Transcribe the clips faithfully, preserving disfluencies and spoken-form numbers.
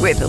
With the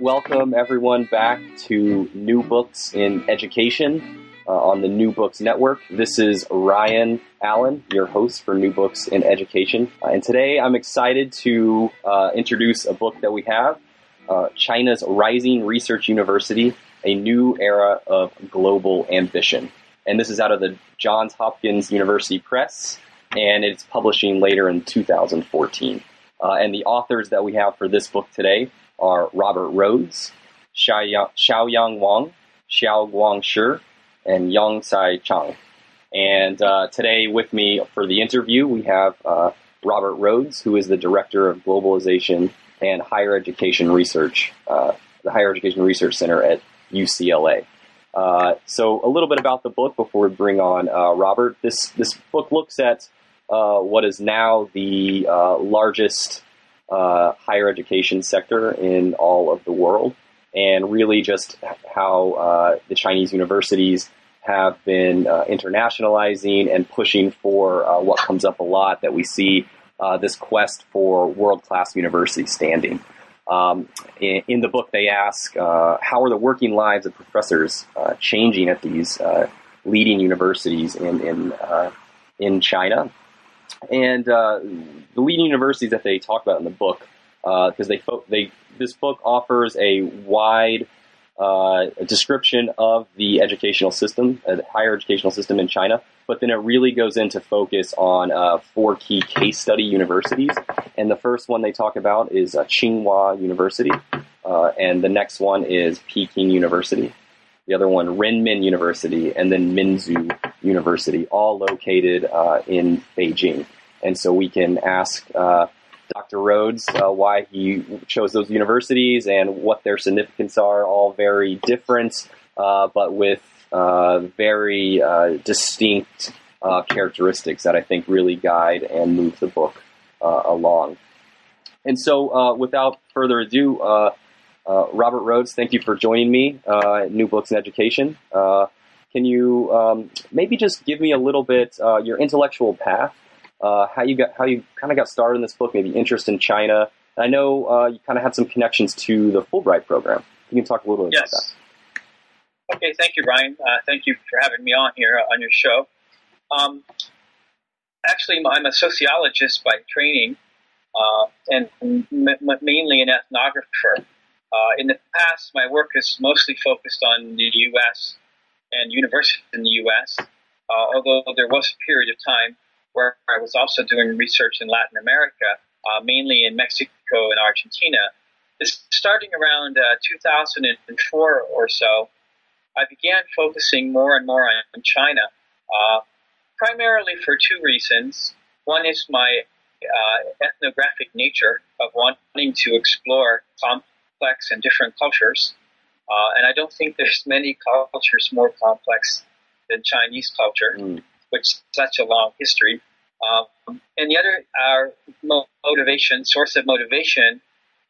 Welcome, everyone, back to New Books in Education uh, on the New Books Network. This is Ryan Allen, your host for New Books in Education. Uh, and today I'm excited to uh, introduce a book that we have, uh, China's Rising Research University, A New Era of Global Ambition. And this is out of the Johns Hopkins University Press, and it's publishing later in two thousand fourteen. Uh, and the authors that we have for this book today are Robert Rhodes, Xiaoyang Wang, Xiaoguang Shi, and Yongcai Chang. And uh, today with me for the interview, we have uh, Robert Rhodes, who is the Director of Globalization and Higher Education Research, uh, the Higher Education Research Center at U C L A. Uh, so a little bit about the book before we bring on uh, Robert. This, this book looks at uh, what is now the uh, largest Uh, higher education sector in all of the world, and really just how uh, the Chinese universities have been uh, internationalizing and pushing for uh, what comes up a lot that we see, uh, this quest for world-class university standing. Um, in, in the book, they ask, uh, how are the working lives of professors uh, changing at these uh, leading universities in, in, uh, in China? And uh, the leading universities that they talk about in the book, because uh, they fo- they this book offers a wide uh, description of the educational system, uh, the higher educational system in China, but then it really goes into focus on uh, four key case study universities. And the first one they talk about is uh, Tsinghua University, uh, and the next one is Peking University. The other one, Renmin University, and then Minzu University, all located uh, in Beijing. And so we can ask uh, Doctor Rhodes uh, why he chose those universities and what their significance are, all very different, uh, but with uh, very uh, distinct uh, characteristics that I think really guide and move the book uh, along. And so uh, without further ado, uh, Uh, Robert Rhodes, thank you for joining me uh, at New Books in Education. Uh, can you um, maybe just give me a little bit uh, your intellectual path, uh, how you got, how you kind of got started in this book, maybe interest in China? And I know uh, you kind of had some connections to the Fulbright program. You can talk a little bit yes. about that. Okay, thank you, Brian. Uh, thank you for having me on here uh, on your show. Um, actually, I'm a sociologist by training, uh, and m- mainly an ethnographer. Uh, in the past, my work has mostly focused on the U S and universities in the U S, uh, although there was a period of time where I was also doing research in Latin America, uh, mainly in Mexico and Argentina. This, starting around uh, two thousand four or so, I began focusing more and more on China, uh, primarily for two reasons. One is my uh, ethnographic nature of wanting to explore complex and different cultures, uh, and I don't think there's many cultures more complex than Chinese culture, mm. which has such a long history, Um, and the other our motivation, source of motivation,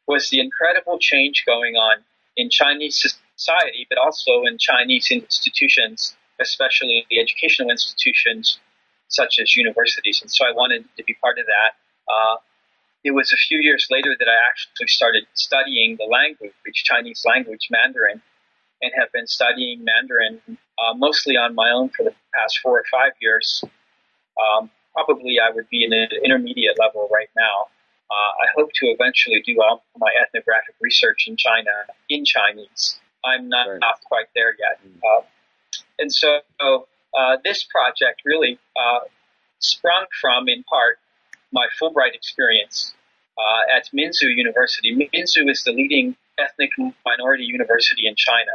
was the incredible change going on in Chinese society, but also in Chinese institutions, especially the educational institutions such as universities. And so I wanted to be part of that. Uh, it was a few years later that I actually started studying the language, Chinese language, Mandarin, and have been studying Mandarin uh, mostly on my own for the past four or five years. Um, probably I would be in an intermediate level right now. Uh, I hope to eventually do all my ethnographic research in China in Chinese. I'm not, right. not quite there yet. Uh, and so uh, this project really uh, sprung from, in part, my Fulbright experience uh, at Minzu University. Minzu is the leading ethnic minority university in China.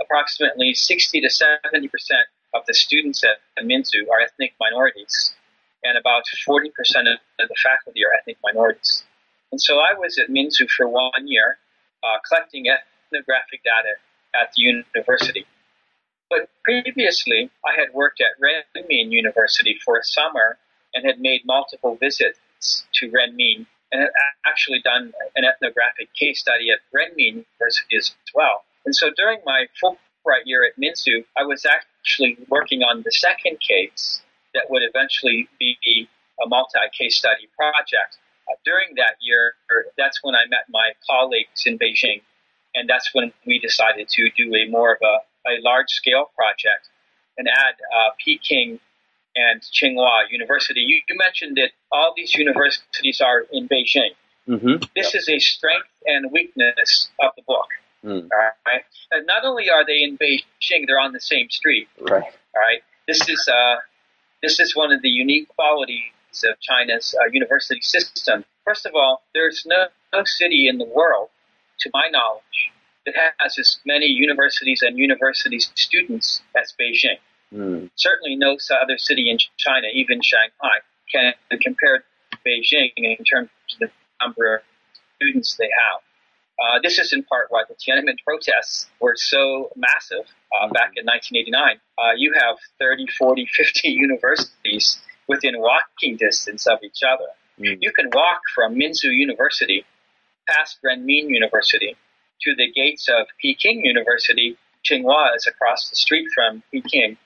Approximately sixty to seventy percent of the students at Minzu are ethnic minorities, and about forty percent of the faculty are ethnic minorities. And so I was at Minzu for one year, uh, collecting ethnographic data at the university. But previously, I had worked at Renmin University for a summer and had made multiple visits to Renmin and had actually done an ethnographic case study at Renmin University as well. And so during my Fulbright year at Minzu, I was actually working on the second case that would eventually be a multi-case study project. Uh, during that year, that's when I met my colleagues in Beijing, and that's when we decided to do a more of a, a large-scale project and add uh, Peking and Tsinghua University. You, you mentioned that all these universities are in Beijing. Mm-hmm. This yep. is a strength and weakness of the book. Mm. All right? And not only are they in Beijing, they're on the same street. Right. All right. This is uh, this is one of the unique qualities of China's uh, university system. First of all, there's no, no city in the world, to my knowledge, that has as many universities and university students as Beijing. Mm. Certainly no other city in China, even Shanghai, can compare to Beijing in terms of the number of students they have. Uh, this is in part why the Tiananmen protests were so massive uh, mm-hmm. back in nineteen eighty-nine. Uh, you have thirty, forty, fifty universities within walking distance of each other. Mm. You can walk from Minzu University past Renmin University to the gates of Peking University. Tsinghua is across the street from Peking.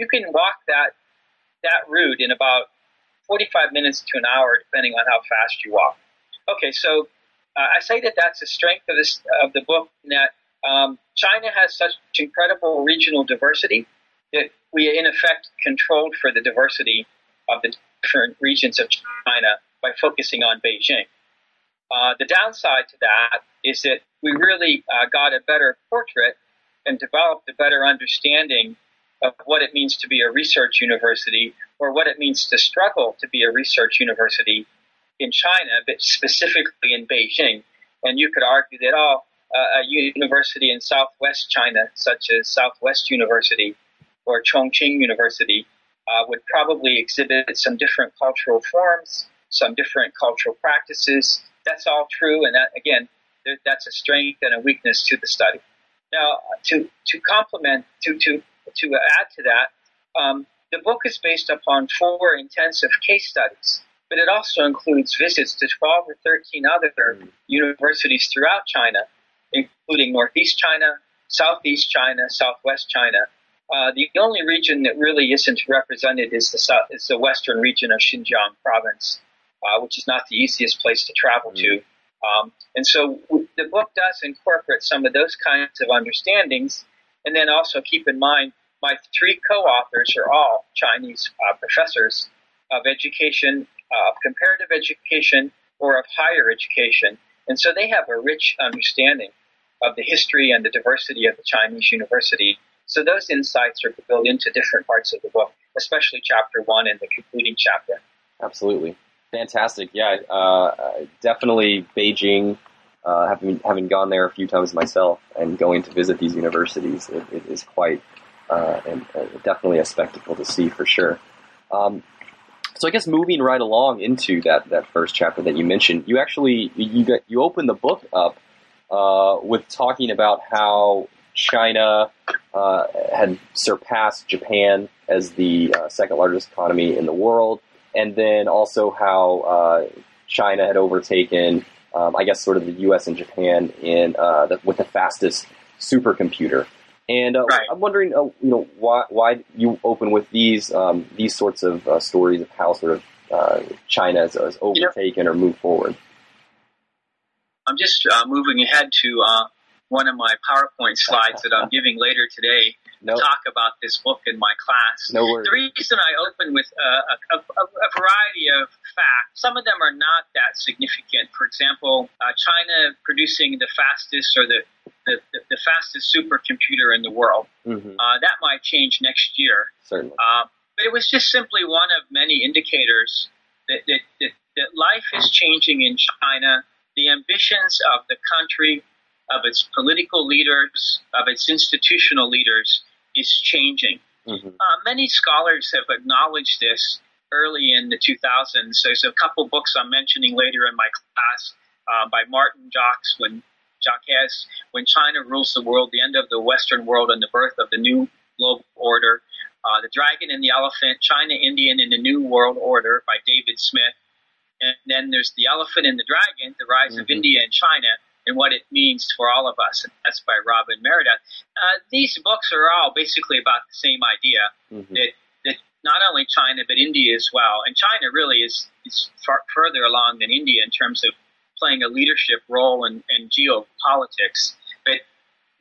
You can walk that that route in about forty-five minutes to an hour, depending on how fast you walk. Okay, so uh, I say that that's the strength of this of the book, in that um, China has such incredible regional diversity that we, in effect, controlled for the diversity of the different regions of China by focusing on Beijing. Uh, the downside to that is that we really uh, got a better portrait and developed a better understanding of what it means to be a research university, or what it means to struggle to be a research university in China, but specifically in Beijing. And you could argue that oh, uh, a university in Southwest China, such as Southwest University or Chongqing University, uh, would probably exhibit some different cultural forms, some different cultural practices. That's all true, and that, again, there, that's a strength and a weakness to the study. Now, to to complement, to to To add to that, um, the book is based upon four intensive case studies, but it also includes visits to twelve or thirteen other mm. universities throughout China, including Northeast China, Southeast China, Southwest China. Uh, the only region that really isn't represented is the south, is the western region of Xinjiang province, uh, which is not the easiest place to travel mm. to. Um, and so w- the book does incorporate some of those kinds of understandings. And then also keep in mind, my three co-authors are all Chinese uh, professors of education, uh, of comparative education, or of higher education. And so they have a rich understanding of the history and the diversity of the Chinese university. So those insights are built into different parts of the book, especially chapter one and the concluding chapter. Absolutely. Fantastic. Yeah, uh, definitely Beijing. Uh, having having gone there a few times myself and going to visit these universities, it, it is quite uh, and uh, definitely a spectacle to see for sure. Um, so I guess moving right along into that, that first chapter that you mentioned, you actually you got, you open the book up uh, with talking about how China uh, had surpassed Japan as the uh, second largest economy in the world, and then also how uh, China had overtaken, um, I guess, sort of the U S and Japan in uh, the, with the fastest supercomputer. And uh, right. I'm wondering, uh, you know, why why you open with these um, these sorts of uh, stories of how sort of uh, China has, has overtaken you know, or moved forward. I'm just uh, moving ahead to uh, one of my PowerPoint slides that I'm giving later today. Nope. Talk about this book in my class. No worries. The reason I open with uh, a, a, a variety of facts, some of them are not that significant. For example, uh, China producing the fastest or the, the, the fastest supercomputer in the world. Mm-hmm. Uh, that might change next year. Certainly. Uh, but it was just simply one of many indicators that, that, that, that life is changing in China, the ambitions of the country, of its political leaders, of its institutional leaders, is changing. Mm-hmm. Uh, many scholars have acknowledged this early in the two thousands. There's a couple books I'm mentioning later in my class uh, by Martin Jacques, when Jacques when China Rules the World, The End of the Western World and the Birth of the New Global Order, uh, The Dragon and the Elephant, China, Indian, and the New World Order by David Smith. And then there's The Elephant and the Dragon, The Rise mm-hmm. of India and China, and what it means for all of us, and that's by Robin Meredith. Uh, these books are all basically about the same idea, mm-hmm. that, that not only China, but India as well, and China really is, is far further along than India in terms of playing a leadership role in, in geopolitics, but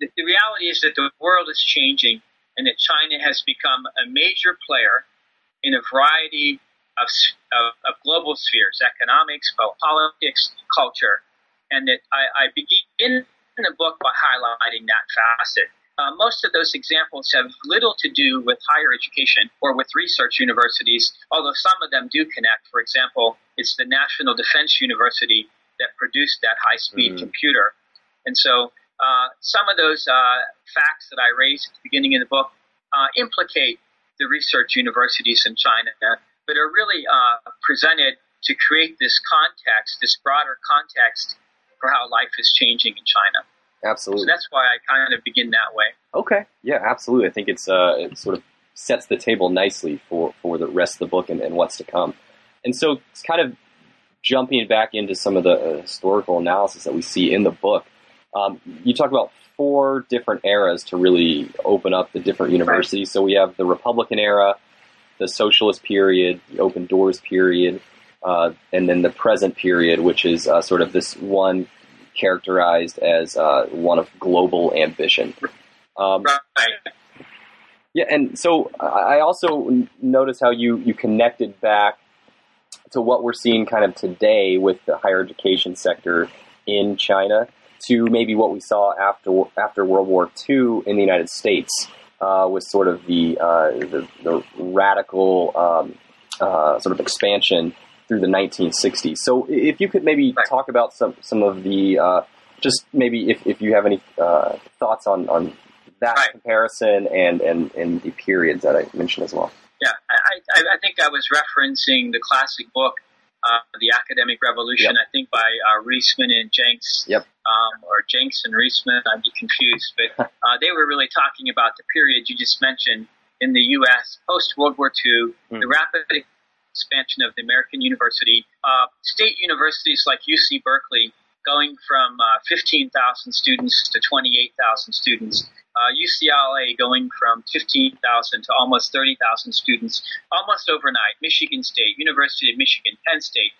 the, the reality is that the world is changing, and that China has become a major player in a variety of, of, of global spheres, economics, politics, culture, and that I, I begin in the book by highlighting that facet. Uh, most of those examples have little to do with higher education or with research universities, although some of them do connect. For example, it's the National Defense University that produced that high-speed mm-hmm. computer. And so uh, some of those uh, facts that I raised at the beginning of the book uh, implicate the research universities in China, but are really uh, presented to create this context, this broader context for how life is changing in China. Absolutely. So that's why I kind of begin that way. Okay. Yeah, absolutely. I think it's uh, it sort of sets the table nicely for, for the rest of the book and, and what's to come. And so it's kind of jumping back into some of the historical analysis that we see in the book. Um, you talk about four different eras to really open up the different universities. Right. So we have the Republican era, the Socialist period, the Open Doors period, Uh, and then the present period, which is uh, sort of this one characterized as uh, one of global ambition. Um, right. Yeah, and so I also noticed how you, you connected back to what we're seeing kind of today with the higher education sector in China to maybe what we saw after after World War Two in the United States uh, with sort of the, uh, the, the radical um, uh, sort of expansion through the nineteen sixties. So if you could maybe right. talk about some, some of the, uh, just maybe if, if you have any uh, thoughts on, on that right. comparison and, and, and the periods that I mentioned as well. Yeah, I, I, I think I was referencing the classic book, uh, The Academic Revolution, yep. I think by uh, Reisman and Jenks, yep. um, or Jenks and Reisman, I'm confused, but uh, they were really talking about the period you just mentioned in the U S post-World War Two, mm. the rapid expansion of the American university, uh, state universities like U C Berkeley going from uh, fifteen thousand students to twenty-eight thousand students, uh, U C L A going from fifteen thousand to almost thirty thousand students, almost overnight, Michigan State, University of Michigan, Penn State.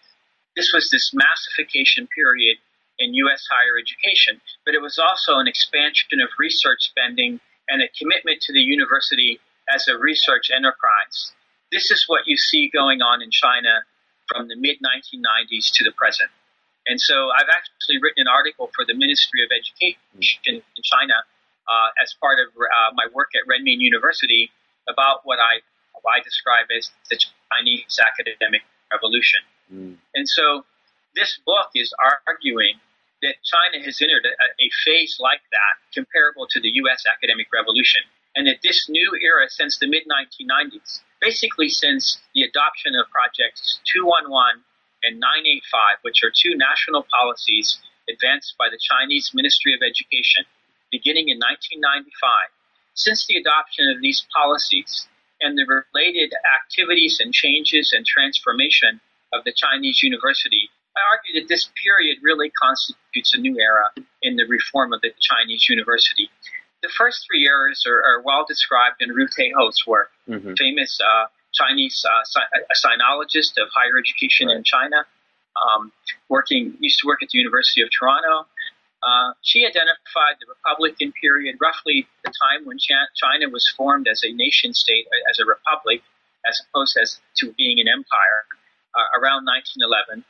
This was this massification period in U S higher education, but it was also an expansion of research spending and a commitment to the university as a research enterprise. This is what you see going on in China from the mid nineteen nineties to the present. And so I've actually written an article for the Ministry of Education in China uh, as part of uh, my work at Renmin University about what I, what I describe as the Chinese academic revolution. Mm. And so this book is arguing that China has entered a, a phase like that comparable to the U S academic revolution, and that this new era since the mid nineteen nineties, basically since the adoption of Projects two eleven and nine eighty-five, which are two national policies advanced by the Chinese Ministry of Education beginning in nineteen ninety-five. Since the adoption of these policies, and the related activities and changes and transformation of the Chinese university, I argue that this period really constitutes a new era in the reform of the Chinese university. The first three eras are, are well described in Ru Taiho's work, mm-hmm. famous uh, Chinese uh, si- a sinologist of higher education right. in China, um, working used to work at the University of Toronto. Uh, she identified the Republican period, roughly the time when China was formed as a nation state, as a republic, as opposed as to being an empire, uh, around nineteen eleven.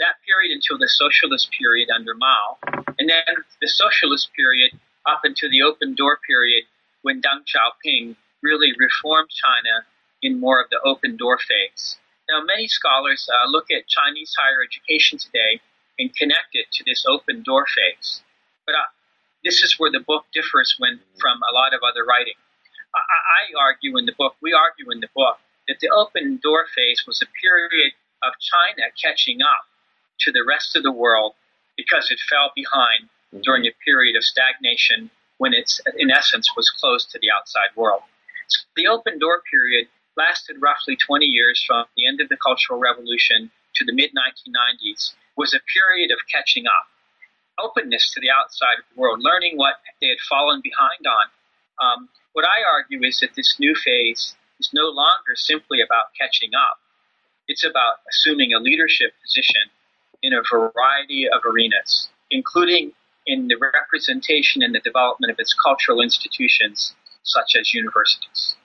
That period until the socialist period under Mao, and then the socialist period up into the open door period when Deng Xiaoping really reformed China in more of the open door phase. Now, many scholars uh, look at Chinese higher education today and connect it to this open door phase. But uh, this is where the book differs when, from a lot of other writing. I, I argue in the book, we argue in the book, that the open door phase was a period of China catching up to the rest of the world because it fell behind mm-hmm. during a period of stagnation when it's, in essence, was closed to the outside world. So the open door period lasted roughly twenty years from the end of the Cultural Revolution to the mid nineteen nineties. Was a period of catching up, openness to the outside world, learning what they had fallen behind on. Um, what I argue is that this new phase is no longer simply about catching up. It's about assuming a leadership position in a variety of arenas, including in the representation and the development of its cultural institutions, such as universities.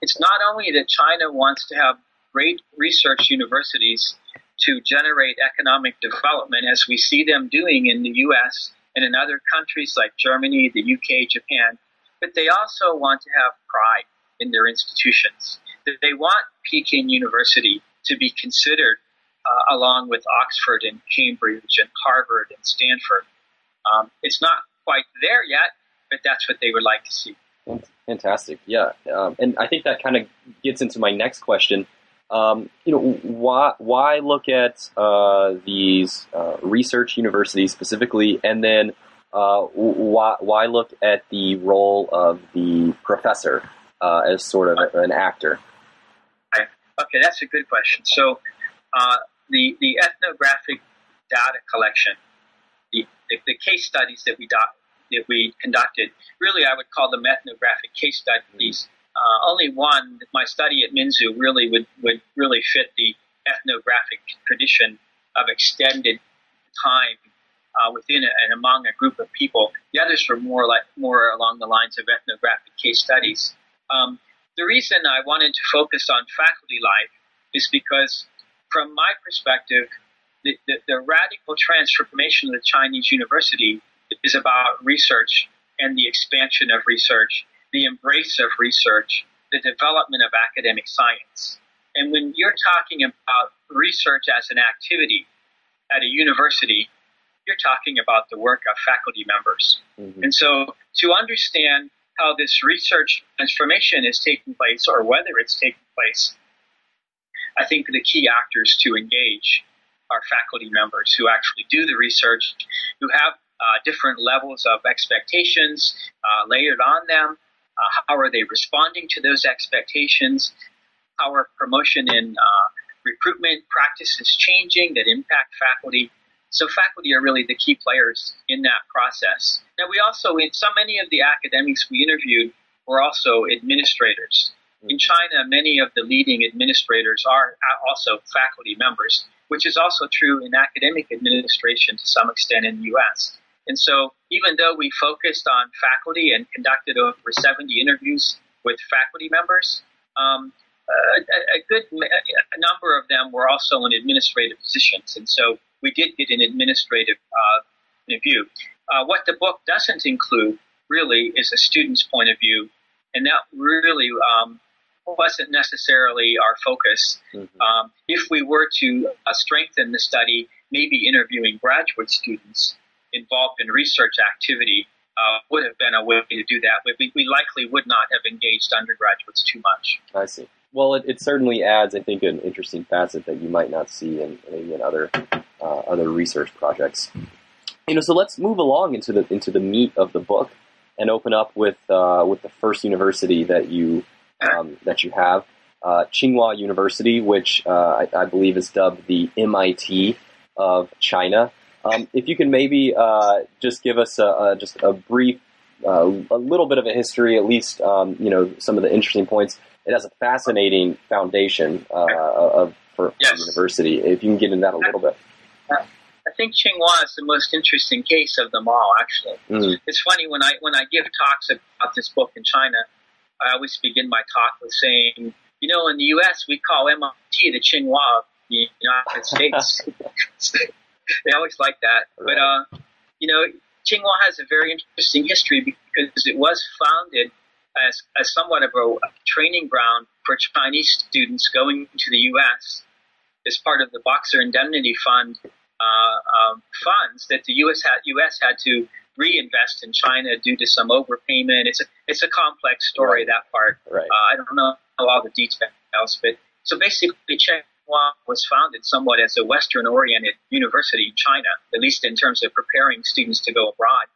It's not only that China wants to have great research universities to generate economic development as we see them doing in the U S and in other countries like Germany, the U K, Japan, but they also want to have pride in their institutions. They want Peking University to be considered uh, along with Oxford and Cambridge and Harvard and Stanford. Um, it's not quite there yet, but that's what they would like to see. Fantastic, yeah. Um, and I think that kind of gets into my next question. Um, you know, why why look at uh, these uh, research universities specifically, and then uh, why why look at the role of the professor uh, as sort of an actor? Okay, that's a good question. So uh, the the ethnographic data collection, the, the, the case studies that we doc, that we conducted, really I would call them ethnographic case studies. Mm-hmm. Uh, only one, my study at Minzu really would, would really fit the ethnographic tradition of extended time uh, within a, and among a group of people. The others were more like more along the lines of ethnographic case studies. Um, the reason I wanted to focus on faculty life is because, from my perspective, the, the, the radical transformation of the Chinese university is about research and the expansion of research, the embrace of research, the development of academic science. And when you're talking about research as an activity at a university, you're talking about the work of faculty members. Mm-hmm. And so to understand how this research transformation is taking place or whether it's taking place, I think the key actors to engage are faculty members who actually do the research, who have uh, different levels of expectations uh, layered on them. Uh, how are they responding to those expectations? How are promotion and uh, recruitment practices changing that impact faculty? So faculty are really the key players in that process. Now, we also, in so many of the academics we interviewed were also administrators. Mm-hmm. In China, many of the leading administrators are also faculty members, which is also true in academic administration to some extent in the U S And so even though we focused on faculty and conducted over seventy interviews with faculty members, um, a, a good a number of them were also in administrative positions. And so we did get an administrative uh, view. Uh, what the book doesn't include really is a student's point of view. And that really um, wasn't necessarily our focus. Mm-hmm. Um, if we were to uh, strengthen the study, maybe interviewing graduate students involved in research activity uh, would have been a way to do that. We, we likely would not have engaged undergraduates too much. I see. Well, it, it certainly adds, I think, an interesting facet that you might not see in maybe in other uh, other research projects. You know, so let's move along into the into the meat of the book and open up with uh, with the first university that you um, that you have. Uh, Tsinghua University, which uh, I, I believe is dubbed the M I T of China. Um, if you can maybe uh, just give us a, a, just a brief, uh, a little bit of a history, at least, um, you know, some of the interesting points. It has a fascinating foundation uh, of for, yes. for university. If you can get into that a little bit. I think Tsinghua is the most interesting case of them all, actually. Mm. It's funny, when I when I give talks about this book in China, I always begin my talk with saying, you know, in the U S, we call M I T the Tsinghua of the United States. They always like that. But, uh, you know, Tsinghua has a very interesting history because it was founded as, as somewhat of a training ground for Chinese students going to the U S as part of the Boxer Indemnity Fund uh, um, funds that the U S had, U S had to reinvest in China due to some overpayment. It's a, it's a complex story, right. that part. Right. Uh, I don't know all the details, but so basically Tsinghua was founded somewhat as a Western-oriented university in China, at least in terms of preparing students to go abroad.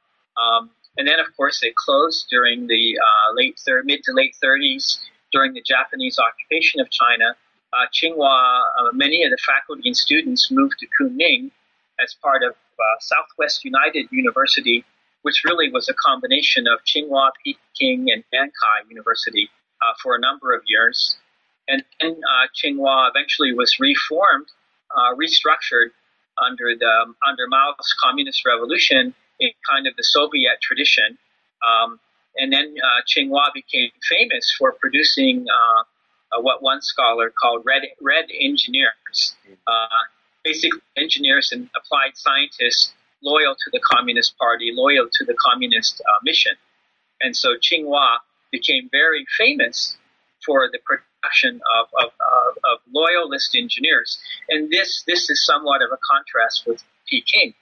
Um, and then, of course, it closed during the uh, late thir- mid to late thirties during the Japanese occupation of China. Uh, Tsinghua, uh, many of the faculty and students moved to Kunming as part of uh, Southwest United University, which really was a combination of Tsinghua, Peking, and Yongcai University uh, for a number of years. And then uh, Tsinghua eventually was reformed, uh, restructured under the under Mao's Communist Revolution in kind of the Soviet tradition. Um, and then uh, Tsinghua became famous for producing uh, Uh, what one scholar called red red engineers, uh, basically engineers and applied scientists loyal to the Communist Party, loyal to the Communist uh, mission. And so Tsinghua became very famous for the production of, of, of, of loyalist engineers. And this, this is somewhat of a contrast with Peking,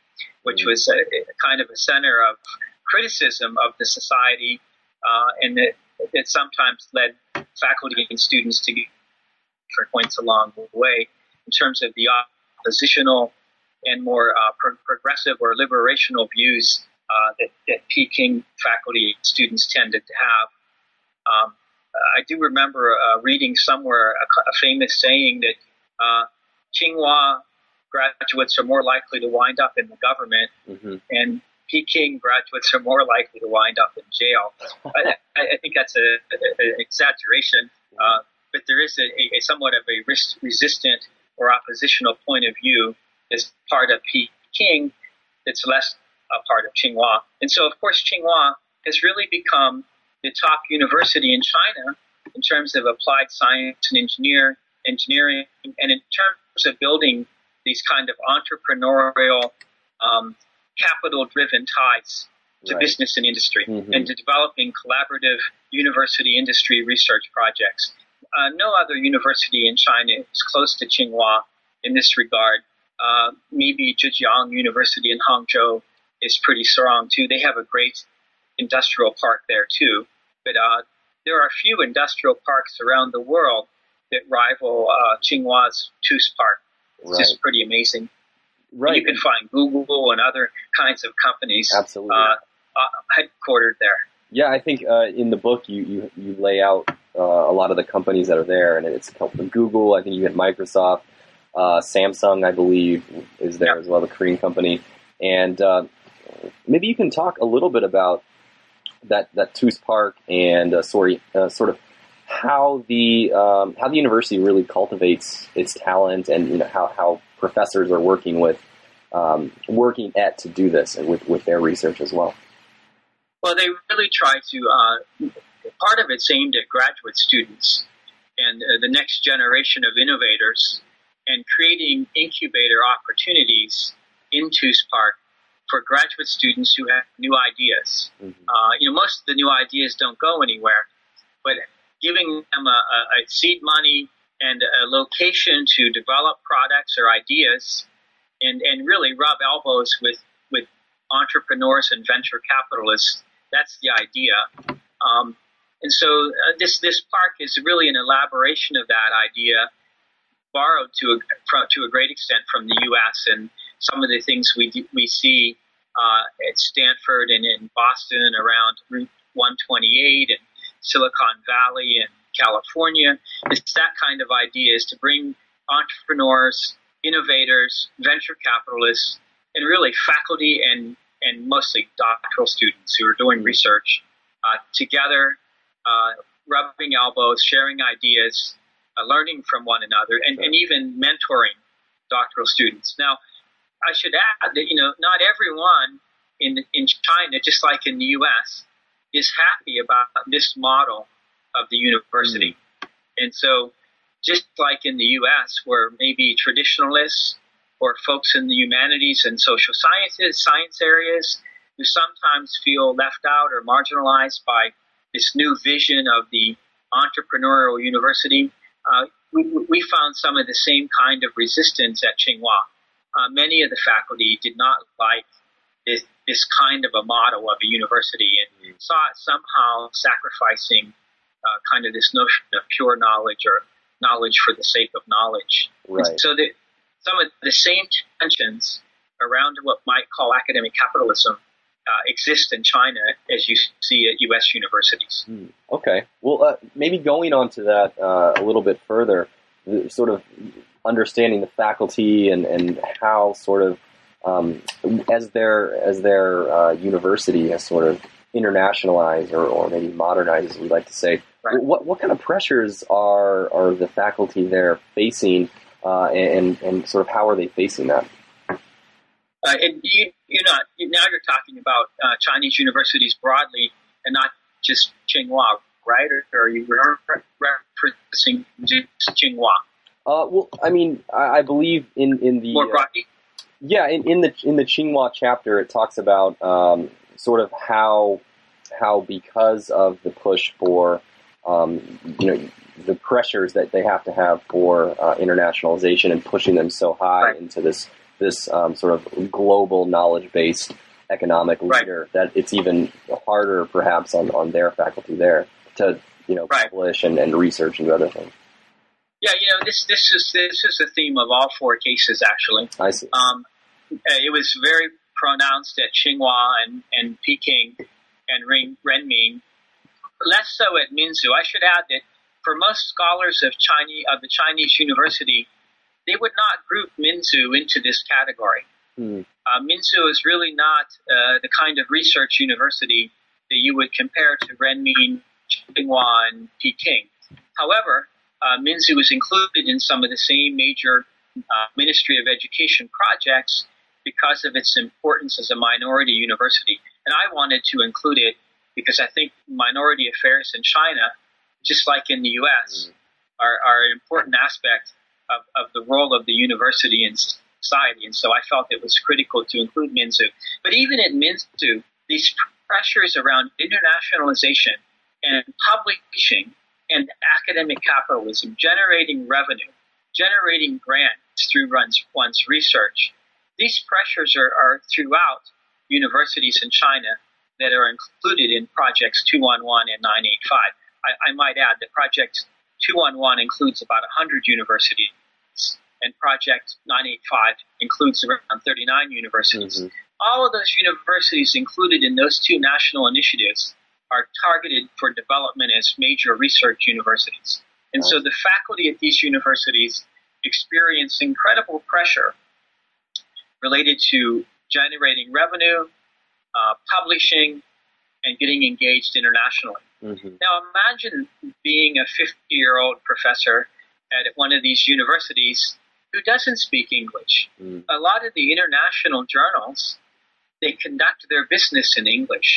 which mm-hmm. was a, a kind of a center of criticism of the society uh, and the It sometimes led faculty and students to different points along the way in terms of the oppositional and more uh, pro- progressive or liberational views uh, that, that Peking faculty and students tended to have. Um, I do remember uh, reading somewhere a, a famous saying that uh, Tsinghua graduates are more likely to wind up in the government, mm-hmm. and Peking graduates are more likely to wind up in jail. I, I think that's an exaggeration, uh, but there is a, a somewhat of a risk resistant or oppositional point of view as part of Peking that's less a part of Tsinghua. And so, of course, Tsinghua has really become the top university in China in terms of applied science and engineer, engineering, and in terms of building these kind of entrepreneurial um capital-driven ties to right. business and industry, mm-hmm. and to developing collaborative university industry research projects. Uh, no other university in China is close to Tsinghua in this regard. Uh, maybe Zhejiang University in Hangzhou is pretty strong, too. They have a great industrial park there, too. But uh, there are few industrial parks around the world that rival uh, Tsinghua's Tuspark. It's right. just pretty amazing. Right. You can find Google and other kinds of companies Absolutely. Uh, uh, headquartered there. Yeah, I think uh, in the book you, you, you lay out uh, a lot of the companies that are there, and it's from Google. I think you had Microsoft, uh, Samsung, I believe, is there yeah. as well, the Korean company. And uh, maybe you can talk a little bit about that that Tuspark and uh, sorry, uh, sort of how the um, how the university really cultivates its talent, and you know how how. professors are working with, um, working at to do this with, with their research as well. Well, they really try to, uh, part of it's aimed at graduate students and uh, the next generation of innovators, and creating incubator opportunities in Tuspark for graduate students who have new ideas. Mm-hmm. Uh, you know, most of the new ideas don't go anywhere, but giving them a, a, a seed money and a location to develop products or ideas, and, and really rub elbows with, with entrepreneurs and venture capitalists. That's the idea. Um, and so uh, this this park is really an elaboration of that idea, borrowed to a, from, to a great extent from the U S and some of the things we do, we see uh, at Stanford and in Boston around Route one twenty-eight and Silicon Valley and California. It's that kind of idea, is to bring entrepreneurs, innovators, venture capitalists, and really faculty and, and mostly doctoral students who are doing research uh, together, uh, rubbing elbows, sharing ideas, uh, learning from one another, and, and even mentoring doctoral students. Now, I should add that, you know, not everyone in in China, just like in the U S, is happy about this model of the university. Mm. And so just like in the U S, where maybe traditionalists or folks in the humanities and social sciences, science areas, who sometimes feel left out or marginalized by this new vision of the entrepreneurial university, uh, we, we found some of the same kind of resistance at Tsinghua. Uh, many of the faculty did not like this, this kind of a model of a university and saw it somehow sacrificing uh, kind of this notion of pure knowledge or knowledge for the sake of knowledge. Right. So that some of the same tensions around what might call academic capitalism uh, exist in China as you see at U S universities. Mm, okay. Well, uh, maybe going on to that uh, a little bit further, sort of understanding the faculty and, and how sort of um, as their as their uh, university has sort of internationalized or, or maybe modernized, as we like to say, right. what what kind of pressures are are the faculty there facing, uh, and and sort of how are they facing that? Uh, and you you know now you're talking about uh, Chinese universities broadly and not just Tsinghua, right? Or, or are you referencing Tsinghua? Uh, well, I mean, I, I believe in, in the uh, yeah in, in the in the Tsinghua chapter, it talks about um, sort of how how because of the push for um, you know the pressures that they have to have for uh, internationalization and pushing them so high right. into this this um, sort of global knowledge-based economic leader right. that it's even harder, perhaps, on, on their faculty there to you know right. publish and, and research and do other things. Yeah, you know, this this is this is the theme of all four cases, actually. I see. Um, it was very pronounced at Tsinghua and, and Peking and Ren, Renmin, less so at Minzu. I should add that for most scholars of Chinese of the Chinese university, they would not group Minzu into this category. Mm. Uh, Minzu is really not uh, the kind of research university that you would compare to Renmin, Tsinghua, and Peking. However, Uh, Minzu was included in some of the same major uh, Ministry of Education projects because of its importance as a minority university. And I wanted to include it because I think minority affairs in China, just like in the U S, are, are an important aspect of, of the role of the university in society. And so I felt it was critical to include Minzu. But even at Minzu, these pressures around internationalization and publishing and academic capitalism, generating revenue, generating grants through one's research. These pressures are, are throughout universities in China that are included in Projects two eleven and nine eighty-five. I, I might add that Project two eleven includes about one hundred universities, and Project nine eighty-five includes around thirty-nine universities. Mm-hmm. All of those universities included in those two national initiatives are targeted for development as major research universities. And so the faculty at these universities experience incredible pressure related to generating revenue, uh, publishing, and getting engaged internationally. Mm-hmm. Now imagine being a fifty-year-old professor at one of these universities who doesn't speak English. Mm. A lot of the international journals, they conduct their business in English.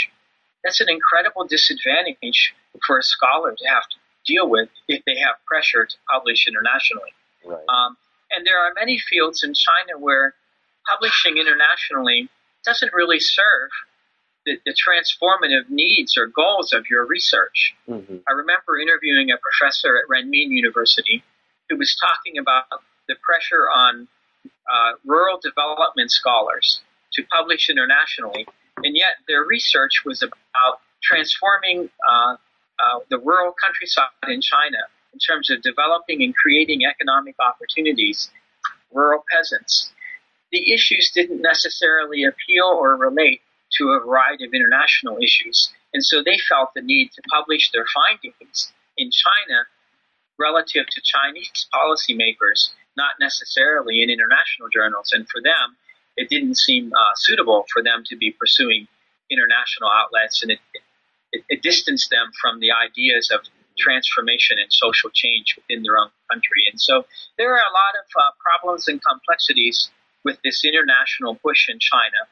That's an incredible disadvantage for a scholar to have to deal with if they have pressure to publish internationally. Right. Um, and there are many fields in China where publishing internationally doesn't really serve the, the transformative needs or goals of your research. Mm-hmm. I remember interviewing a professor at Renmin University who was talking about the pressure on uh, rural development scholars to publish internationally. And yet their research was about transforming uh, uh, the rural countryside in China in terms of developing and creating economic opportunities for rural peasants. The issues didn't necessarily appeal or relate to a variety of international issues, and so they felt the need to publish their findings in China relative to Chinese policymakers, not necessarily in international journals. And for them, it didn't seem uh, suitable for them to be pursuing international outlets, and it, it, it distanced them from the ideas of transformation and social change within their own country. And so there are a lot of uh, problems and complexities with this international push in China.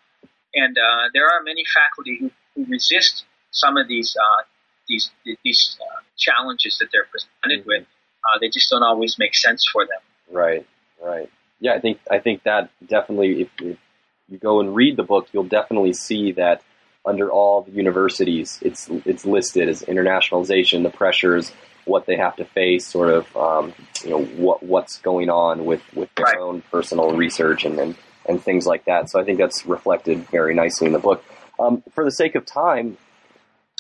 And uh, there are many faculty who, who resist some of these uh, these these uh, challenges that they're presented mm-hmm. with. Uh, they just don't always make sense for them. Right, right. Yeah, I think I think that definitely, if, if you go and read the book, you'll definitely see that under all the universities, it's it's listed as internationalization, the pressures, what they have to face, sort of um, you know what what's going on with, with their right. own personal research and then. And things like that. So I think that's reflected very nicely in the book. Um, for the sake of time,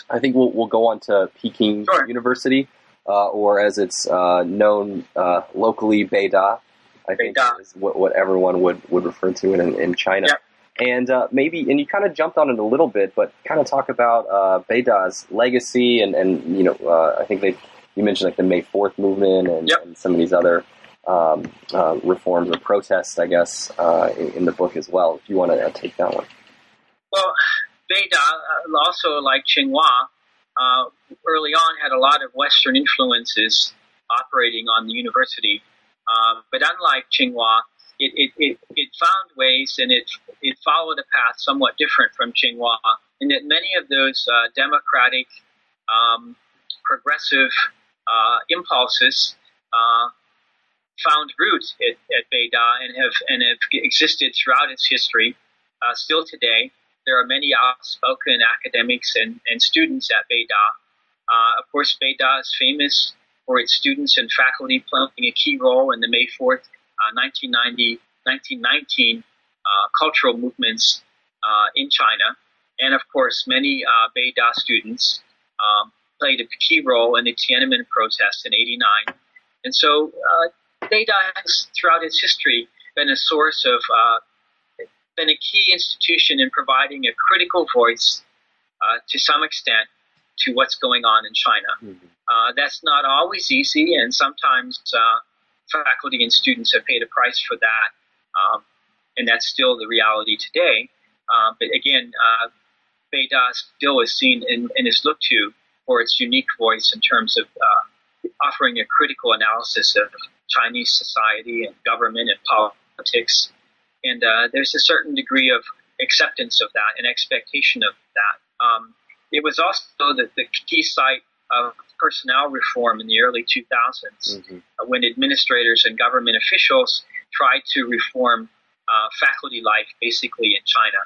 I think we'll we'll go on to Peking sure. University, uh, or as it's uh, known uh, locally, Beida. I Beida. think is what, what everyone would, would refer to it in, in China. Yeah. And uh, maybe, and you kind of jumped on it a little bit, but kind of talk about uh, Beida's legacy, and, and you know, uh, I think they you mentioned like the May fourth movement and, yep. and some of these other. Um, uh, reforms or protests, I guess, uh, in, in the book as well, if you want to uh, take that one. Well, Beida, uh, also like Tsinghua, uh, early on had a lot of Western influences operating on the university. Uh, but unlike Tsinghua, it, it, it, it found ways and it, it followed a path somewhat different from Tsinghua, in that many of those uh, democratic, um, progressive uh, impulses uh, found roots at, at Beida and have and have existed throughout its history. Uh, still today, there are many outspoken academics and, and students at Beida. Uh, of course, Beida is famous for its students and faculty playing a key role in the May fourth, uh, nineteen ninety, nineteen nineteen uh, cultural movements uh, in China. And of course, many uh, Beida students um, played a key role in the Tiananmen protests in eighty-nine. And so, uh, Beida has, throughout its history, been a source of, uh, been a key institution in providing a critical voice, uh, to some extent, to what's going on in China. Mm-hmm. Uh, that's not always easy, and sometimes uh, faculty and students have paid a price for that, um, and that's still the reality today. Uh, but again, uh, Beida still is seen and is looked to for its unique voice in terms of uh, offering a critical analysis of Chinese society and government and politics. And uh, there's a certain degree of acceptance of that and expectation of that. Um, it was also the, the key site of personnel reform in the early two thousands, mm-hmm. uh, when administrators and government officials tried to reform uh, faculty life basically in China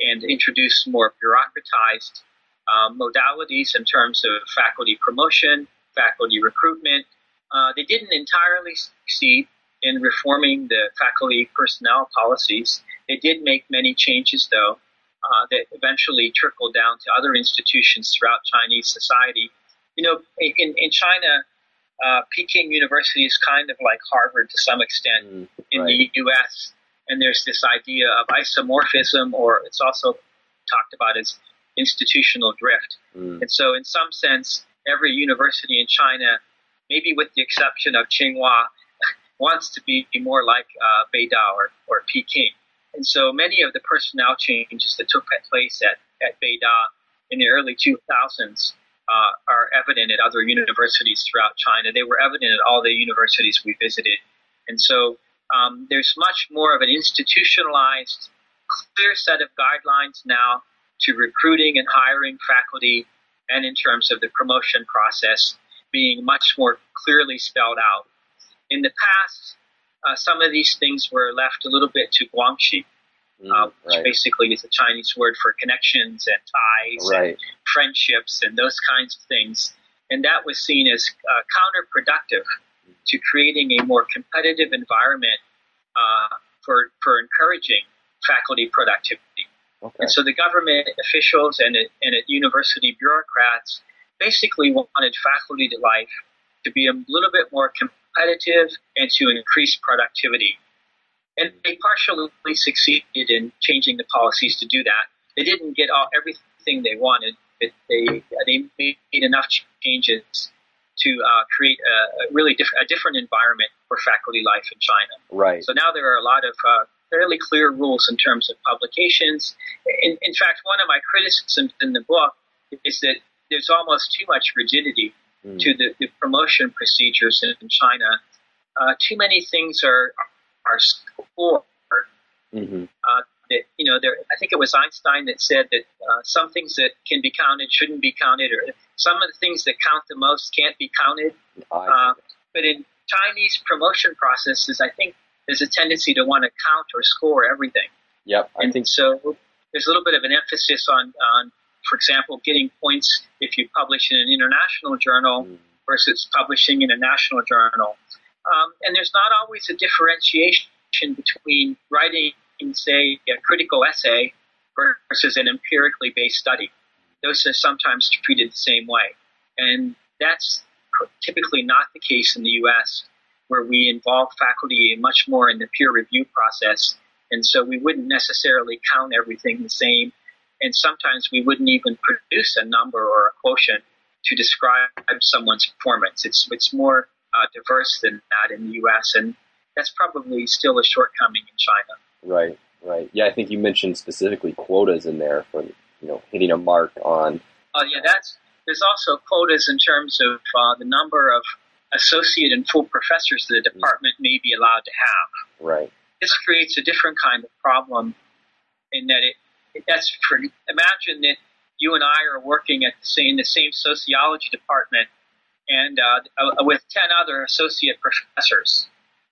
and introduce more bureaucratized uh, modalities in terms of faculty promotion, faculty recruitment. Uh, they didn't entirely succeed in reforming the faculty personnel policies. They did make many changes, though, uh, that eventually trickled down to other institutions throughout Chinese society. You know, in, in China, uh, Peking University is kind of like Harvard to some extent mm, in right. the U S, and there's this idea of isomorphism, or it's also talked about as institutional drift. Mm. And so in some sense, every university in China, maybe with the exception of Tsinghua, wants to be more like uh, Beida or, or Peking. And so many of the personnel changes that took place at, at Beida in the early two thousands uh, are evident at other universities throughout China. They were evident at all the universities we visited. And so um, there's much more of an institutionalized, clear set of guidelines now to recruiting and hiring faculty, and in terms of the promotion process being much more clearly spelled out. In the past, uh, some of these things were left a little bit to guangxi, mm, uh, which right. basically is a Chinese word for connections and ties right. and friendships and those kinds of things. And that was seen as uh, counterproductive to creating a more competitive environment uh, for, for encouraging faculty productivity. Okay. And so the government officials and, and university bureaucrats basically wanted faculty life to be a little bit more competitive and to increase productivity. And they partially succeeded in changing the policies to do that. They didn't get all, everything they wanted, but they, they made enough changes to uh, create a, a really diff- a different environment for faculty life in China. Right. So now there are a lot of uh, fairly clear rules in terms of publications. In, in fact, one of my criticisms in the book is that there's almost too much rigidity mm. to the, the promotion procedures in, in China. Uh, too many things are are scored. Mm-hmm. Uh, that, you know, there, I think it was Einstein that said that uh, some things that can be counted shouldn't be counted, or some of the things that count the most can't be counted. Uh, but in Chinese promotion processes, I think there's a tendency to want to count or score everything. Yep, I and think so. There's a little bit of an emphasis on, on, for example, getting points if you publish in an international journal mm. versus publishing in a national journal. Um, and there's not always a differentiation between writing, say, a critical essay versus an empirically based study. Those are sometimes treated the same way. And that's typically not the case in the U S, where we involve faculty much more in the peer review process. And so we wouldn't necessarily count everything the same. And sometimes we wouldn't even produce a number or a quotient to describe someone's performance. It's, it's more uh, diverse than that in the U S, and that's probably still a shortcoming in China. Right, right. Yeah, I think you mentioned specifically quotas in there for, you know, hitting a mark on. Oh, uh, yeah, that's, there's also quotas in terms of uh, the number of associate and full professors that a department may be allowed to have. Right. This creates a different kind of problem in that it, it that's for, imagine that you and I are working at the same, the same sociology department and uh, with ten other associate professors.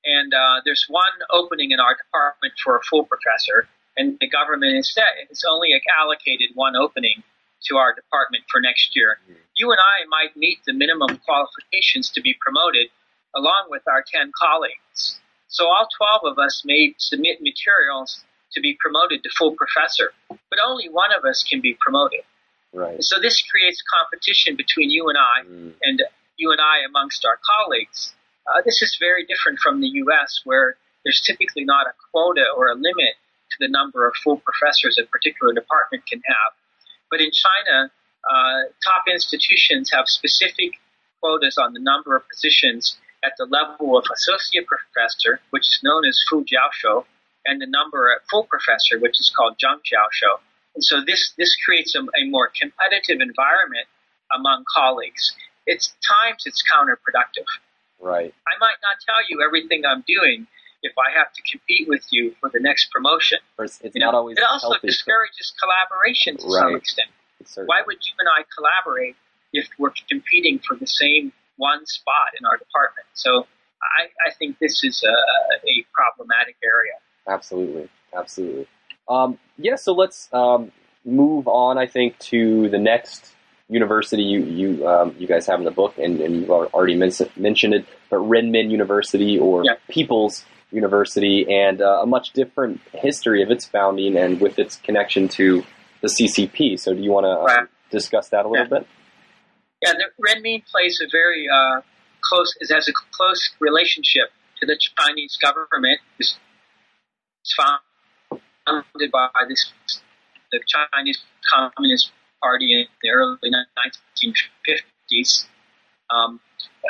And uh, there's one opening in our department for a full professor, and the government instead has only allocated one opening to our department for next year. Mm. You and I might meet the minimum qualifications to be promoted, along with our ten colleagues. So all twelve of us may submit materials to be promoted to full professor, but only one of us can be promoted. Right. So this creates competition between you and I, mm. and you and I amongst our colleagues. Uh, this is very different from the U S, where there's typically not a quota or a limit to the number of full professors a particular department can have. But in China, uh, top institutions have specific quotas on the number of positions at the level of associate professor, which is known as Fu Jiaoshou, and the number at full professor, which is called Zheng Jiaoshou. And so this, this creates a, a more competitive environment among colleagues. At times, it's counterproductive. Right. I might not tell you everything I'm doing if I have to compete with you for the next promotion. It's you know? not always it also healthy, discourages so. collaboration to right. some extent. Why would you and I collaborate if we're competing for the same one spot in our department? So I, I think this is a, a problematic area. Absolutely. Absolutely. Um, yeah, so let's um, move on, I think, to the next university you you um, you guys have in the book, and, and you've already men- mentioned it, but Renmin University, or yeah. People's University, and uh, a much different history of its founding and with its connection to the C C P. So do you want to uh, right. discuss that a little yeah. bit? Yeah, the Renmin plays a very uh, close, has a close relationship to the Chinese government. It's founded by this, the Chinese Communist Party in the early nineteen fifties. Um, I,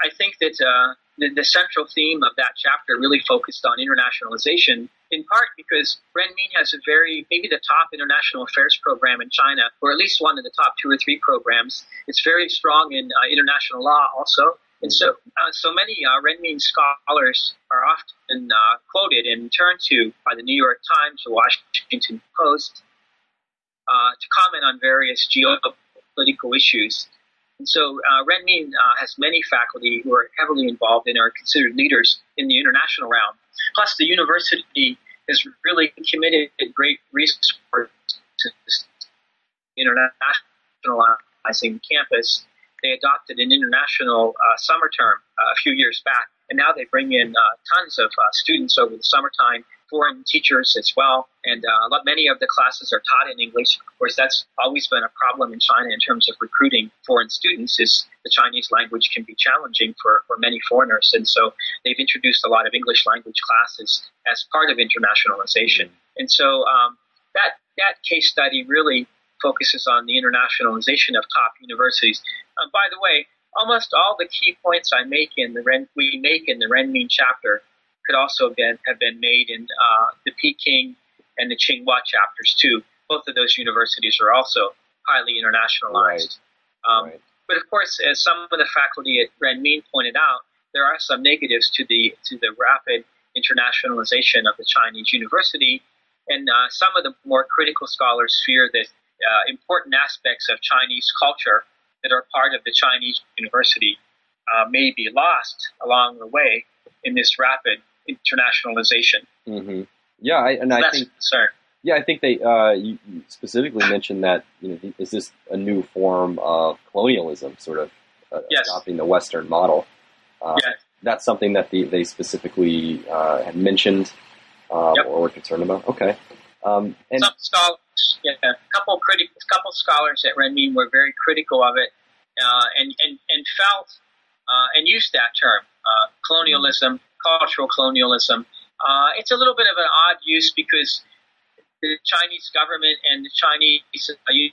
I think that uh, the, the central theme of that chapter really focused on internationalization, in part because Renmin has a very, maybe the top international affairs program in China, or at least one of the top two or three programs. It's very strong in uh, international law also. And so, uh, so many uh, Renmin scholars are often uh, quoted and turned to by the New York Times, the Washington Post, Uh, to comment on various geopolitical issues. And so uh, Renmin uh, has many faculty who are heavily involved and are considered leaders in the international realm. Plus, the university has really committed great resources to internationalizing campus. They adopted an international uh, summer term uh, a few years back, and now they bring in uh, tons of uh, students over the summertime, foreign teachers as well, and uh, many of the classes are taught in English. Of course, that's always been a problem in China in terms of recruiting foreign students, is the Chinese language can be challenging for, for many foreigners, and so they've introduced a lot of English language classes as part of internationalization. And so um, that, that case study really focuses on the internationalization of top universities. Uh, by the way, almost all the key points I make in the Ren, we make in the Renmin chapter could also have been, have been made in uh, the Peking and the Tsinghua chapters too. Both of those universities are also highly internationalized. Right. Um, right. But of course, as some of the faculty at Renmin pointed out, there are some negatives to the to the rapid internationalization of the Chinese university, and uh, some of the more critical scholars fear that uh, important aspects of Chinese culture that are part of the Chinese university uh, may be lost along the way in this rapid internationalization. Mm-hmm. Yeah, I, and so I that's think. Concern. Yeah, I think they uh, you specifically mentioned that, you know, is this a new form of colonialism, sort of uh, yes. adopting the Western model? Uh, yes. That's something that the, they specifically uh, had mentioned uh, yep. or were concerned about. Okay. Um, and Some scholars, yeah, a couple criti- a couple scholars at Renmin were very critical of it, uh, and and and felt uh, and used that term, uh, colonialism, cultural colonialism. Uh, it's a little bit of an odd use because the Chinese government and the Chinese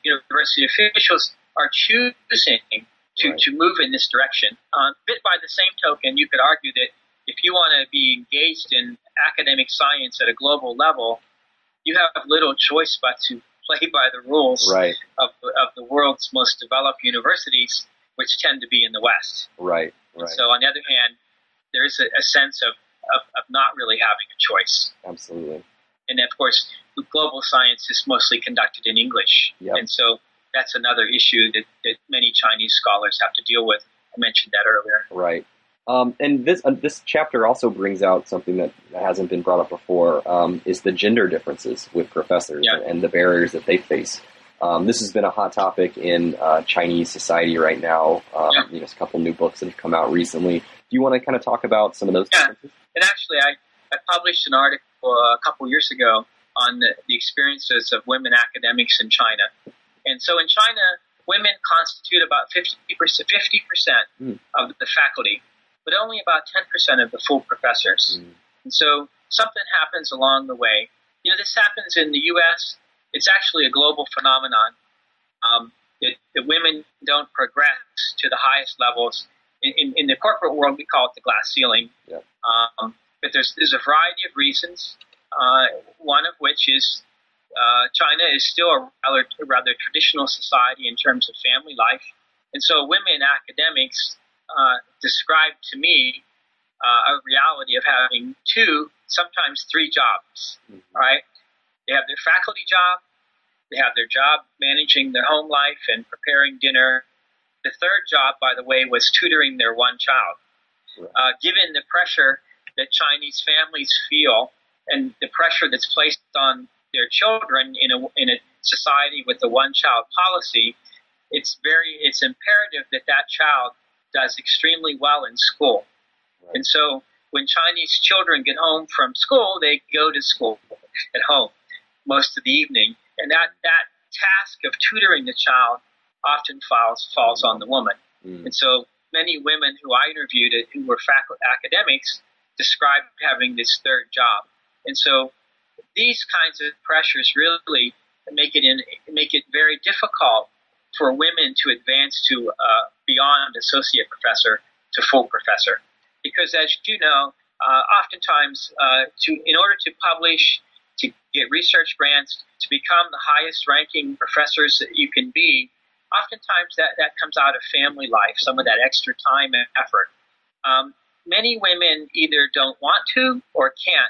university officials are choosing to, right. to move in this direction. Um, but by the same token, you could argue that if you want to be engaged in academic science at a global level, you have little choice but to play by the rules right. of, of the world's most developed universities, which tend to be in the West. Right. right. So on the other hand, there is a, a sense of, of, of not really having a choice. Absolutely. And of course, global science is mostly conducted in English. Yep. And so that's another issue that, that many Chinese scholars have to deal with. I mentioned that earlier. Right. Um, and this uh, this chapter also brings out something that hasn't been brought up before, um, is the gender differences with professors yeah. and the barriers that they face. Um, this has been a hot topic in uh, Chinese society right now. Um, yeah. You know, there's a couple new books that have come out recently. Do you want to kind of talk about some of those yeah. differences? And actually, I, I published an article a couple years ago on the, the experiences of women academics in China. And so in China, women constitute about fifty percent, fifty percent mm. of the faculty, but only about ten percent of the full professors. Mm. And so something happens along the way. You know, this happens in the U S. It's actually a global phenomenon. Um, it, the women don't progress to the highest levels. In, in, in the corporate world, we call it the glass ceiling. Yeah. Um, but there's, there's a variety of reasons, uh, one of which is uh, China is still a rather, a rather traditional society in terms of family life. And so women academics uh, describe to me uh, a reality of having two, sometimes three jobs, mm-hmm. right? They have their faculty job, they have their job managing their home life and preparing dinner. The third job, by the way, was tutoring their one child. Right. Uh, given the pressure that Chinese families feel and the pressure that's placed on their children in a, in a society with the one-child policy, it's very it's imperative that that child does extremely well in school. Right. And so when Chinese children get home from school, they go to school at home most of the evening. And that, that task of tutoring the child often falls, falls on the woman. Mm. And so many women who I interviewed who were faculty academics described having this third job. And so these kinds of pressures really make it in, make it very difficult for women to advance to uh, beyond associate professor to full professor. Because as you know, uh, oftentimes uh, to in order to publish, to get research grants, to become the highest ranking professors that you can be, oftentimes that, that comes out of family life, some of that extra time and effort. Um, Many women either don't want to or can't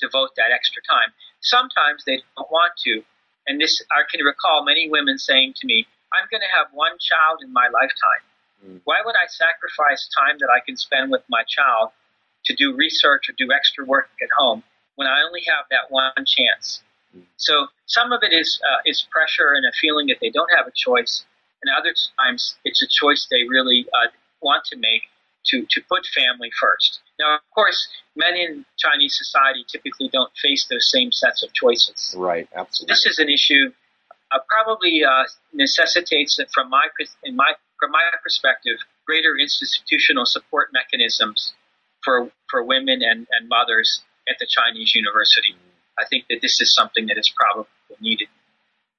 devote that extra time. Sometimes they don't want to. And this, I can recall many women saying to me, I'm going to have one child in my lifetime. Mm. Why would I sacrifice time that I can spend with my child to do research or do extra work at home when I only have that one chance? Mm. So some of it is uh, is pressure and a feeling that they don't have a choice. And other times it's a choice they really uh, want to make. To, to put family first. Now, of course, men in Chinese society typically don't face those same sets of choices. Right, absolutely. So this is an issue uh, probably uh, necessitates, from my in my from my perspective, greater institutional support mechanisms for for women and, and mothers at the Chinese university. I think that this is something that is probably needed.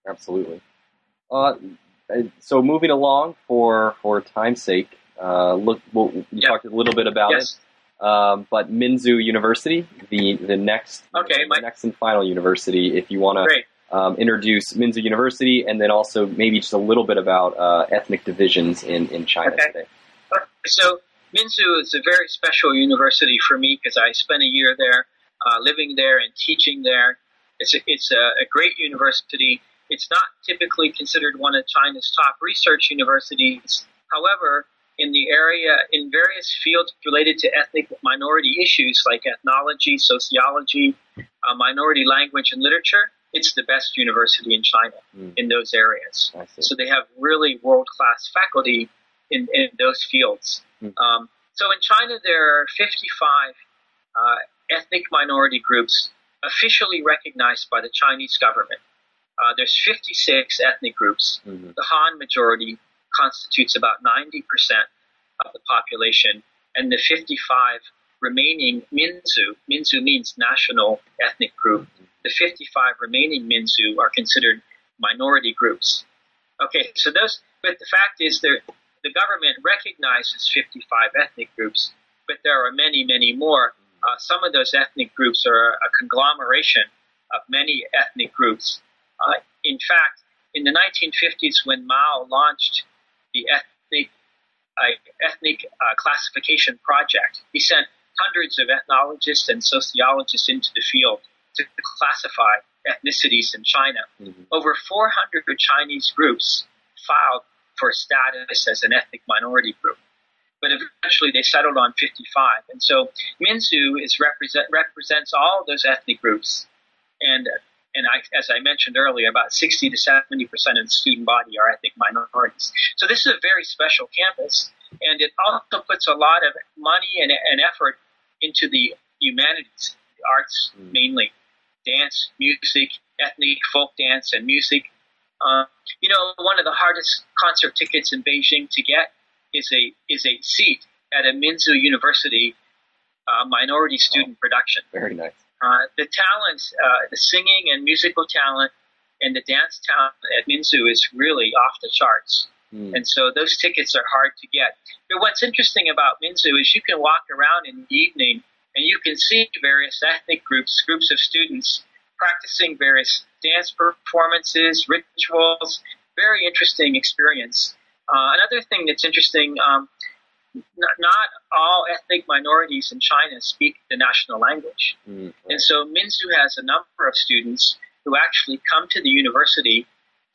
Absolutely. Uh, so moving along for for time's sake. Uh, look, we'll, we yep. talked a little bit about yes. it. Um, but Minzu University, the the next okay, the my- next and final university, if you want to um, introduce Minzu University, and then also maybe just a little bit about uh, ethnic divisions in, in China okay. today. So Minzu is a very special university for me because I spent a year there, uh, living there and teaching there. It's a, it's a, a great university. It's not typically considered one of China's top research universities. However, in the area, in various fields related to ethnic minority issues like ethnology, sociology, uh, minority language and literature, it's the best university in China mm. in those areas. So they have really world-class faculty in, in those fields. Mm. Um, so in China, there are fifty-five uh, ethnic minority groups officially recognized by the Chinese government. Uh, there's fifty-six ethnic groups. Mm-hmm. The Han majority constitutes about ninety percent of the population, and the fifty-five remaining Minzu, Minzu means national ethnic group, the fifty-five remaining Minzu are considered minority groups. Okay, so those, but the fact is there, the government recognizes fifty-five ethnic groups, but there are many, many more. Uh, some of those ethnic groups are a conglomeration of many ethnic groups. Uh, in fact, in the nineteen fifties, when Mao launched the ethnic uh, ethnic uh, classification project, he sent hundreds of ethnologists and sociologists into the field to classify ethnicities in China. Mm-hmm. Over four hundred Chinese groups filed for status as an ethnic minority group. But eventually they settled on fifty-five. And so Minzu is represent, represents all those ethnic groups. And and I, as I mentioned earlier, about sixty to seventy percent of the student body are ethnic minorities. So this is a very special campus. And it also puts a lot of money and, and effort into the humanities, the arts mm. mainly, dance, music, ethnic folk dance and music. Uh, you know, one of the hardest concert tickets in Beijing to get is a is a seat at a Minzu University uh, minority student oh, production. Very nice. Uh, the talent, uh, the singing and musical talent and the dance talent at Minzu is really off the charts. Mm. And so those tickets are hard to get. But what's interesting about Minzu is you can walk around in the evening and you can see various ethnic groups, groups of students practicing various dance performances, rituals, very interesting experience. Uh, another thing that's interesting, um, n- not all ethnic minorities in China speak the national language. Mm-hmm. And so Minzu has a number of students who actually come to the university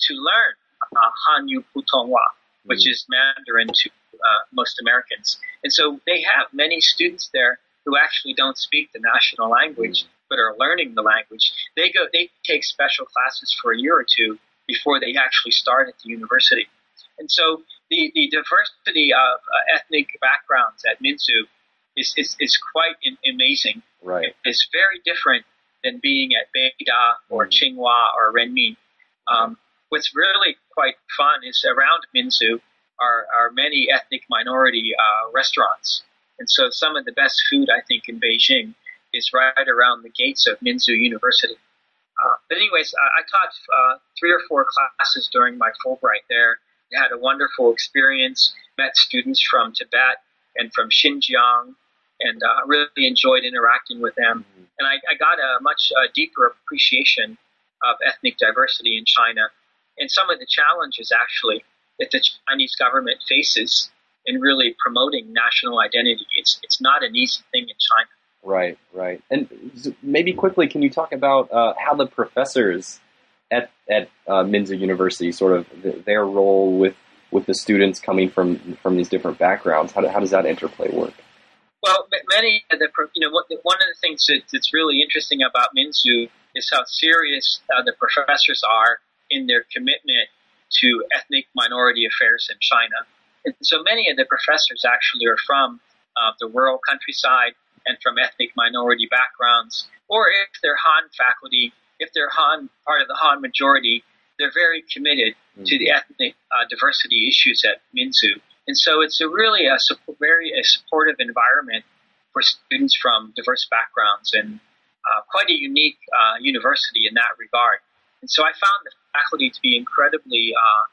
to learn uh, Hanyu Putonghua, which mm-hmm. is Mandarin to uh, most Americans. And so they have many students there who actually don't speak the national language, mm-hmm. but are learning the language. They go, they take special classes for a year or two before they actually start at the university. And so the, the diversity of uh, ethnic backgrounds at Minzu is, is, is quite in, amazing. Right. It's very different than being at Beida or mm-hmm. Tsinghua or Renmin. Um, what's really quite fun is around Minzu are, are many ethnic minority uh, restaurants. And so some of the best food, I think, in Beijing is right around the gates of Minzu University. Uh, but anyways, I, I taught uh, three or four classes during my Fulbright there. Had a wonderful experience, met students from Tibet and from Xinjiang, and uh, really enjoyed interacting with them. Mm-hmm. And I, I got a much uh, deeper appreciation of ethnic diversity in China and some of the challenges, actually, that the Chinese government faces in really promoting national identity. It's it's not an easy thing in China. Right, right. And maybe quickly, can you talk about uh, how the professors at at uh, Minzu University, sort of the, their role with, with the students coming from from these different backgrounds? How, do, how does that interplay work? Well, many of the you know one of the things that, that's really interesting about Minzu is how serious uh, the professors are in their commitment to ethnic minority affairs in China. And so many of the professors actually are from uh, the rural countryside and from ethnic minority backgrounds, or if they're Han faculty. If they're Han, part of the Han majority, they're very committed mm-hmm. to the ethnic uh, diversity issues at Minzu. And so it's a really a su- very a supportive environment for students from diverse backgrounds and uh, quite a unique uh, university in that regard. And so I found the faculty to be incredibly uh,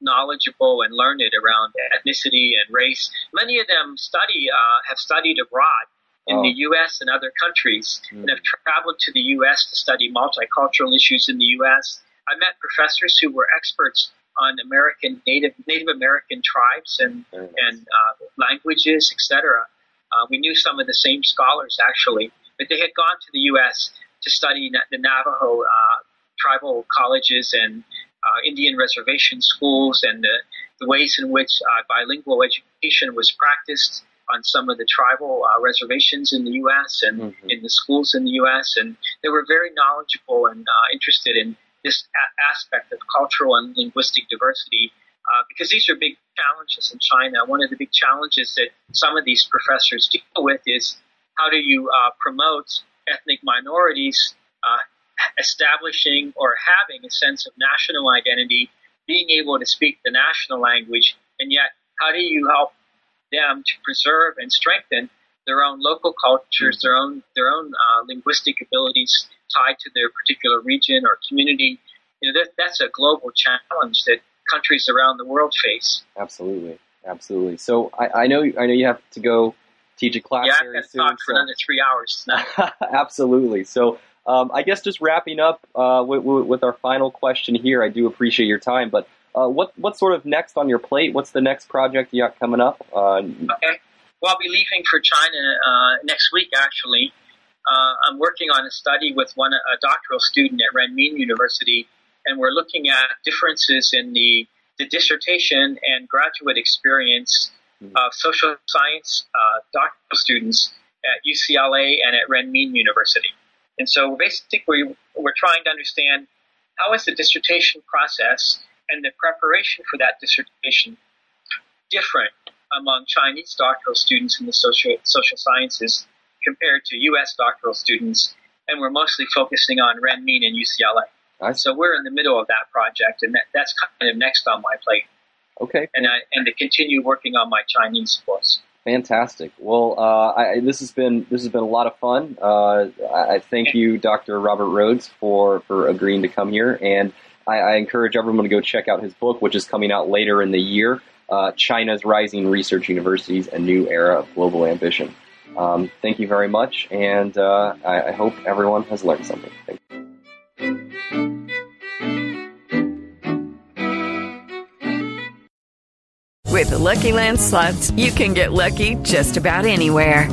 knowledgeable and learned around ethnicity and race. Many of them study uh, have studied abroad in oh. the U S and other countries, mm. and have traveled to the U S to study multicultural issues in the U S. I met professors who were experts on American Native Native American tribes and mm. and uh, languages, et cetera. Uh, we knew some of the same scholars actually, but they had gone to the U S to study na- the Navajo uh, tribal colleges and uh, Indian reservation schools, and the, the ways in which uh, bilingual education was practiced on some of the tribal uh, reservations in the U S and mm-hmm. in the schools in the U S. And they were very knowledgeable and uh, interested in this a- aspect of cultural and linguistic diversity, uh, because these are big challenges in China. One of the big challenges that some of these professors deal with is how do you uh, promote ethnic minorities uh, establishing or having a sense of national identity, being able to speak the national language, and yet how do you help them to preserve and strengthen their own local cultures, their own their own uh, linguistic abilities tied to their particular region or community? You know, that, that's a global challenge that countries around the world face. Absolutely, absolutely. So I, I know I know you have to go teach a class. Yeah, I've got to talk for another three hours tonight. Absolutely. So um, I guess just wrapping up uh, with, with our final question here. I do appreciate your time, but uh, what what's sort of next on your plate? What's the next project you got coming up? Uh, okay. Well, I'll be leaving for China uh, next week, actually. Uh, I'm working on a study with one a doctoral student at Renmin University, and we're looking at differences in the, the dissertation and graduate experience of social science uh, doctoral students at U C L A and at Renmin University. And so basically we're trying to understand how is the dissertation process and the preparation for that dissertation different among Chinese doctoral students in the social social sciences compared to U S doctoral students, and we're mostly focusing on Renmin and U C L A. Nice. So we're in the middle of that project, and that, that's kind of next on my plate. Okay. And I, and to continue working on my Chinese course. Fantastic. Well, uh, I, this has been this has been a lot of fun. Uh, I thank you, Doctor Robert Rhodes, for, for agreeing to come here, and I, I encourage everyone to go check out his book, which is coming out later in the year, uh, China's Rising Research Universities, A New Era of Global Ambition. Um, thank you very much, and uh, I, I hope everyone has learned something. Thank you. With the Lucky Land Slots, you can get lucky just about anywhere.